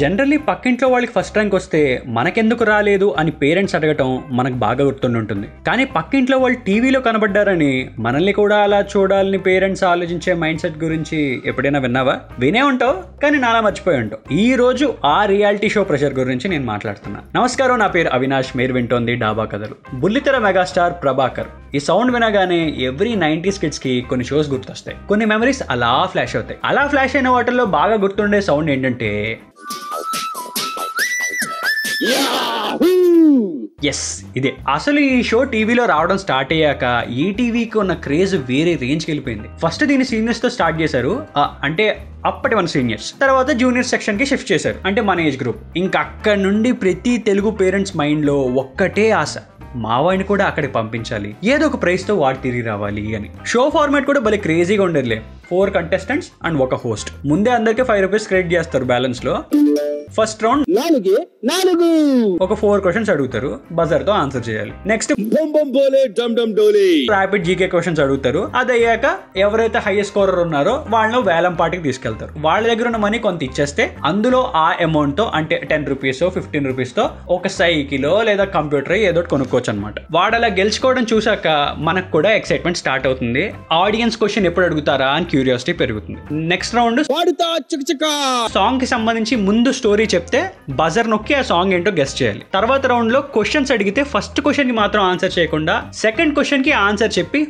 Generally పక్కింట్లో వాళ్ళకి first rank వస్తే మనకెందుకు రాలేదు అని పేరెంట్స్ అడగటం మనకు బాగా గుర్తుంటుంది. కానీ పక్కింట్లో వాళ్ళు టీవీలో కనబడ్డారని మనల్ని కూడా అలా చూడాలని పేరెంట్స్ ఆలోచించే మైండ్ సెట్ గురించి ఎప్పుడైనా విన్నావా? వినే ఉంటావు కానీ నాలా మర్చిపోయి ఉంటావు. ఈ రోజు ఆ రియాలిటీ షో ప్రెషర్ గురించి నేను మాట్లాడుతున్నా. నమస్కారం, నా పేరు అవినాష్. మీరు వింటోంది డాబా కథలు. బుల్లితెర మెగాస్టార్ ప్రభాకర్. ఈ సౌండ్ వినగానే ఎవ్రీ 90s కిడ్స్కి కొన్ని షోస్ గుర్తొస్తాయి, కొన్ని మెమరీస్ అలా ఫ్లాష్ అవుతాయి. అలా ఫ్లాష్ అయిన వాటిల్లో బాగా గుర్తుండే సౌండ్ ఏంటంటే ఎస్ ఇదే. అసలు ఈ షో టీవీలో రావడం స్టార్ట్ అయ్యాక ఈ టీవీకి ఉన్న క్రేజ్ వేరే రేంజ్కి వెళ్ళిపోయింది. ఫస్ట్ దీని సీనియర్స్తో స్టార్ట్ చేశారు, అంటే అప్పటి మన సీనియర్స్. తర్వాత జూనియర్ సెక్షన్ కి షిఫ్ట్ చేశారు, అంటే మన ఏజ్ గ్రూప్. ఇంకా అక్కడ నుండి ప్రతి తెలుగు పేరెంట్స్ మైండ్ లో ఒక్కటే ఆశ, మావాడిని కూడా అక్కడికి పంపించాలి, ఏదో ఒక ప్రైజ్ తో వాడు తిరిగి రావాలి అని. షో ఫార్మాట్ కూడా భలే క్రేజీగా ఉండేదిలే. 4 కంటెస్టెంట్స్ అండ్ ఒక హోస్ట్. ముందే అందరికి ₹5 క్రెడిట్ చేస్తారు. బ్యాలెన్స్ లో ఫస్ట్ రౌండ్ ఒక 4 క్వశ్చన్స్ అడుగుతారు, బజర్ తో ఆన్సర్ చేయాలి. నెక్స్ట్ రాపిడ్ జీకే క్వశ్చన్స్ అడుగుతారు. అది అయ్యాక ఎవరైతే హైయెస్ట్ స్కోరర్ ఉన్నారో వాళ్ళను వేలం పాటికి తీసుకెళ్తారు. వాళ్ళ దగ్గర ఉన్న మనీ కొంత ఇచ్చేస్తే అందులో ఆ అమౌంట్ తో, అంటే ₹10 ₹15 తో ఒక సైకిలో లేదా కంప్యూటర్ ఏదో కొనుక్కోవచ్చు అనమాట. వాడు అలా గెలుచుకోవడం చూసాక మనకు కూడా ఎక్సైట్మెంట్ స్టార్ట్ అవుతుంది. ఆడియన్స్ క్వశ్చన్ ఎప్పుడు అడుగుతారా అని క్యూరియాసిటీ పెరుగుతుంది. నెక్స్ట్ రౌండ్ సాంగ్ కి సంబంధించి ముందు స్టోరీ చెప్తే బజర్ నొక్కి ఆ సాంగ్ ఏంటో గెస్ చేయాలి. తర్వాత రౌండ్ లో క్వశ్చన్స్ అడిగితే ఫస్ట్ క్వశ్చన్ కి మాత్రం ఆన్సర్ చేయకుండా సెకండ్ క్వశ్చన్ కి ఆన్సర్ చెప్పి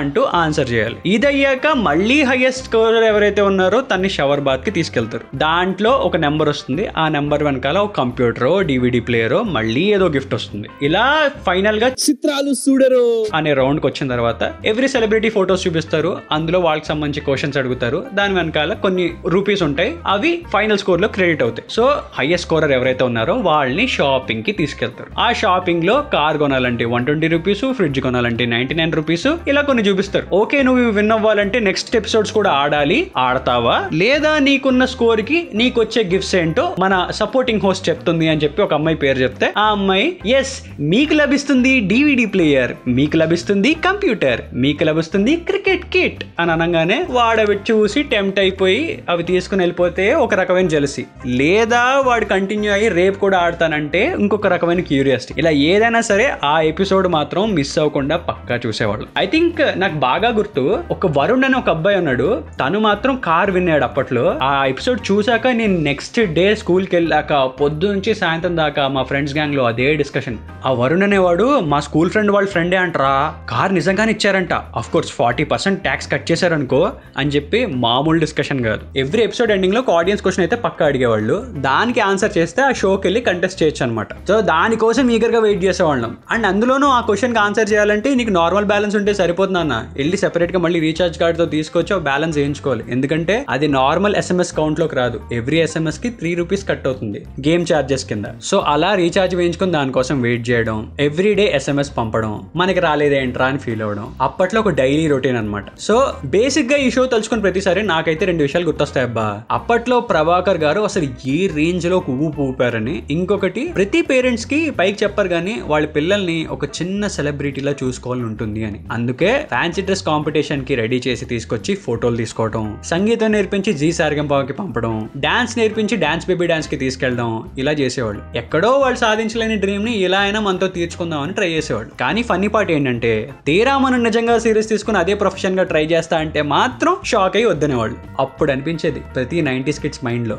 అంటూ ఆన్సర్ చేయాలి. ఇది అయ్యాక మళ్ళీ హైయెస్ట్ స్కోరర్ ఎవరైతే ఉన్నారో తన్ని షవర్ బాత్ కి తీసుకెళ్తారు. దాంట్లో ఒక నెంబర్ వస్తుంది, ఆ నెంబర్ వెనకాల ఒక కంప్యూటర్, DVD ప్లేయర్, మళ్ళీ ఏదో గిఫ్ట్ వస్తుంది. ఇలా ఫైనల్ గా చిత్రాలు చూడరు అనే రౌండ్ కి వచ్చిన తర్వాత ఎవ్రీ సెలబ్రిటీ ఫోటోస్ చూపిస్తారు. అందులో వాళ్ళకి సంబంధించి క్వశ్చన్స్ అడుగుతారు. దాని వెనకాల కొన్ని రూపీస్ ఉంటాయి, అవి ఫైనల్ స్కోర్ లో క్రెడిట్ అవుతాయి. సో హైయెస్ట్ స్కోరర్ ఎవరైతే ఉన్నారో వాళ్ళని షాపింగ్ కి తీసుకెళ్తారు. ఆ షాపింగ్ లో కార్ కొనాలంటే ₹120, ఫ్రిడ్జ్ కొనాలంటే ₹99, ఇలా కొన్ని చూపిస్తారు. ఓకే, నువ్వు విన్ అవ్వాలంటే నెక్స్ట్ ఎపిసోడ్స్ కూడా ఆడాలి, ఆడతావా లేదా నీకున్న స్కోర్ కి నీకు వచ్చే గిఫ్ట్స్ ఏంటో మన సపోర్టింగ్ హోస్ట్ చెప్తుంది అని చెప్పి ఒక అమ్మాయి పేరు చెప్తే ఆ అమ్మాయి ఎస్ మీకు లభిస్తుంది DVD ప్లేయర్, మీకు లభిస్తుంది కంప్యూటర్, మీకు లభిస్తుంది క్రికెట్ కిట్ అని అనగానే వాడు అవి చూసి టెంప్ట్ అయిపోయి అవి తీసుకుని వెళ్ళిపోతే ఒక రకమైన జెలసీ, లేదా వాడు కంటిన్యూ అయ్యి రేపు కూడా ఆడతానంటే ఇంకొక రకమైన క్యూరియాసిటీ. ఇలా ఏదైనా సరే ఆ ఎపిసోడ్ మాత్రం మిస్ అవ్వకుండా పక్కా చూసేవాళ్ళు. ఐ థింక్ నాకు బాగా గుర్తు, ఒక వరుణ్ అని ఒక అబ్బాయి ఉన్నాడు, తను మాత్రం కార్ విన్నాడు అప్పట్లో. ఆ ఎపిసోడ్ చూసాక నేను నెక్స్ట్ డే స్కూల్కి వెళ్ళాక పొద్దు నుంచి సాయంత్రం దాకా మా ఫ్రెండ్స్ గ్యాంగ్ లో అదే డిస్కషన్. ఆ వరుణ్ అనేవాడు మా స్కూల్ ఫ్రెండ్ వాళ్ళ ఫ్రెండే అంటారా, కార్ నిజంగానే ఇచ్చారంట, అఫ్ కోర్స్ 40% ట్యాక్స్ కట్ చేశారనుకో అని చెప్పి మామూలు డిస్కషన్ కాదు. ఎవ్రీ ఎపిసోడ్ ఎండింగ్ లో ఒక ఆడియన్స్ క్వశ్చన్ అయితే పక్కా అడిగేవాళ్ళు, దానికి ఆన్సర్ చేస్తే ఆ షోకి వెళ్ళి కంటెస్ట్ చేయొచ్చు అనమాట. సో దానికోసం ఈగర్గా వెయిట్ చేసేవాళ్ళం. అండ్ అందులోనూ ఆ క్వశ్చన్కి ఆన్సర్ చేయాలంటే నీకు నార్మల్ బ్యాలెన్స్ ఉంటే సరిపోతుంది అన్న, వెళ్ళి సెపరేట్గా మళ్ళీ రీఛార్జ్ కార్డ్తో తీసుకొచ్చి బ్యాలెన్స్ వేయించుకోవాలి. ఎందుకంటే అది నార్మల్ SMS కౌంట్లోకి రాదు, ఎవ్రీ SMS కి ₹3 కట్ అవుతుంది గేమ్ ఛార్జెస్ కింద. సో అలా రీఛార్జ్ వేయించుకుని దానికోసం వెయిట్ చేయడం, ఎవ్రీడే SMS పంపడం, మనకి రాలేదేంట్రా అని ఫీల్ అవ్వడం, అప్పట్లో ఒక డైలీ రొటీన్ అనమాట. సో బేసిక్గా ఈ షో తలుచుకుని ప్రతిసారి నాకైతే 2 విషయాలు గుర్తొస్తాయి. అబ్బా, అప్పట్లో ప్రభాకర్ గారు అసలు ఏ రేంజ్ లో ఊపు ఊపారని, ఇంకొకటి ప్రతి పేరెంట్స్ కి పైకి చెప్పారు కానీ వాళ్ళ పిల్లల్ని ఒక చిన్న సెలబ్రిటీలా చూసుకోవాలని ఉంటుంది అని. అందుకే ఫ్యాన్సీ డ్రెస్ కాంపిటీషన్ కి రెడీ చేసి తీసుకొచ్చి ఫోటోలు తీసుకోవడం, సంగీతం నేర్పించి జీ సారిగంబాకి పంపడం, డాన్స్ నేర్పించి డాన్స్ బేబీ డాన్స్ కి తీసుకెళ్లడం, ఇలా చేసేవాళ్ళు. ఎక్కడో వాళ్ళు సాధించలేని డ్రీమ్ ని ఇలా అయినా మనతో తీర్చుకుందాం అని ట్రై చేసేవాళ్ళు. కానీ ఫన్నీ పార్ట్ ఏంటంటే తీరా మనం నిజంగా సీరియస్ తీసుకుని అదే ప్రొఫెషన్ గా ట్రై చేస్తా అంటే మాత్రం షాక్ అయ్యి వద్దనేవాళ్ళు. అప్పుడు అనిపించేది ప్రతి 90s కిడ్స్ మైండ్ లో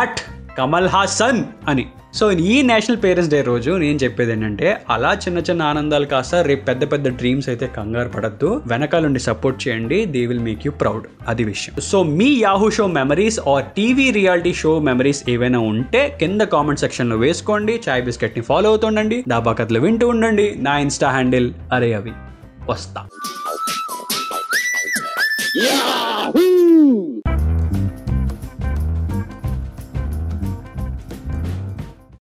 అట్ కమల్ హాసన్ అని. సో ఈ నేషనల్ పేరెంట్స్ డే రోజు నేను చెప్పేది ఏంటంటే అలా చిన్న చిన్న ఆనందాలు కాస్త రేపు పెద్ద పెద్ద డ్రీమ్స్ అయితే కంగారు పడద్దు, వెనకాలండి సపోర్ట్ చేయండి, they will make you proud, అది విషయం. సో మీ Yahoo show memories or TV reality show memories ఏవైనా ఉంటే కింద కామెంట్ సెక్షన్ లో వేసుకోండి. చాయ్ బిస్కెట్ ని ఫాలో అవుతుండండి, డాబా కథలు వింటూ ఉండండి. నా ఇన్స్టా హ్యాండిల్ areyyavi. వస్తా.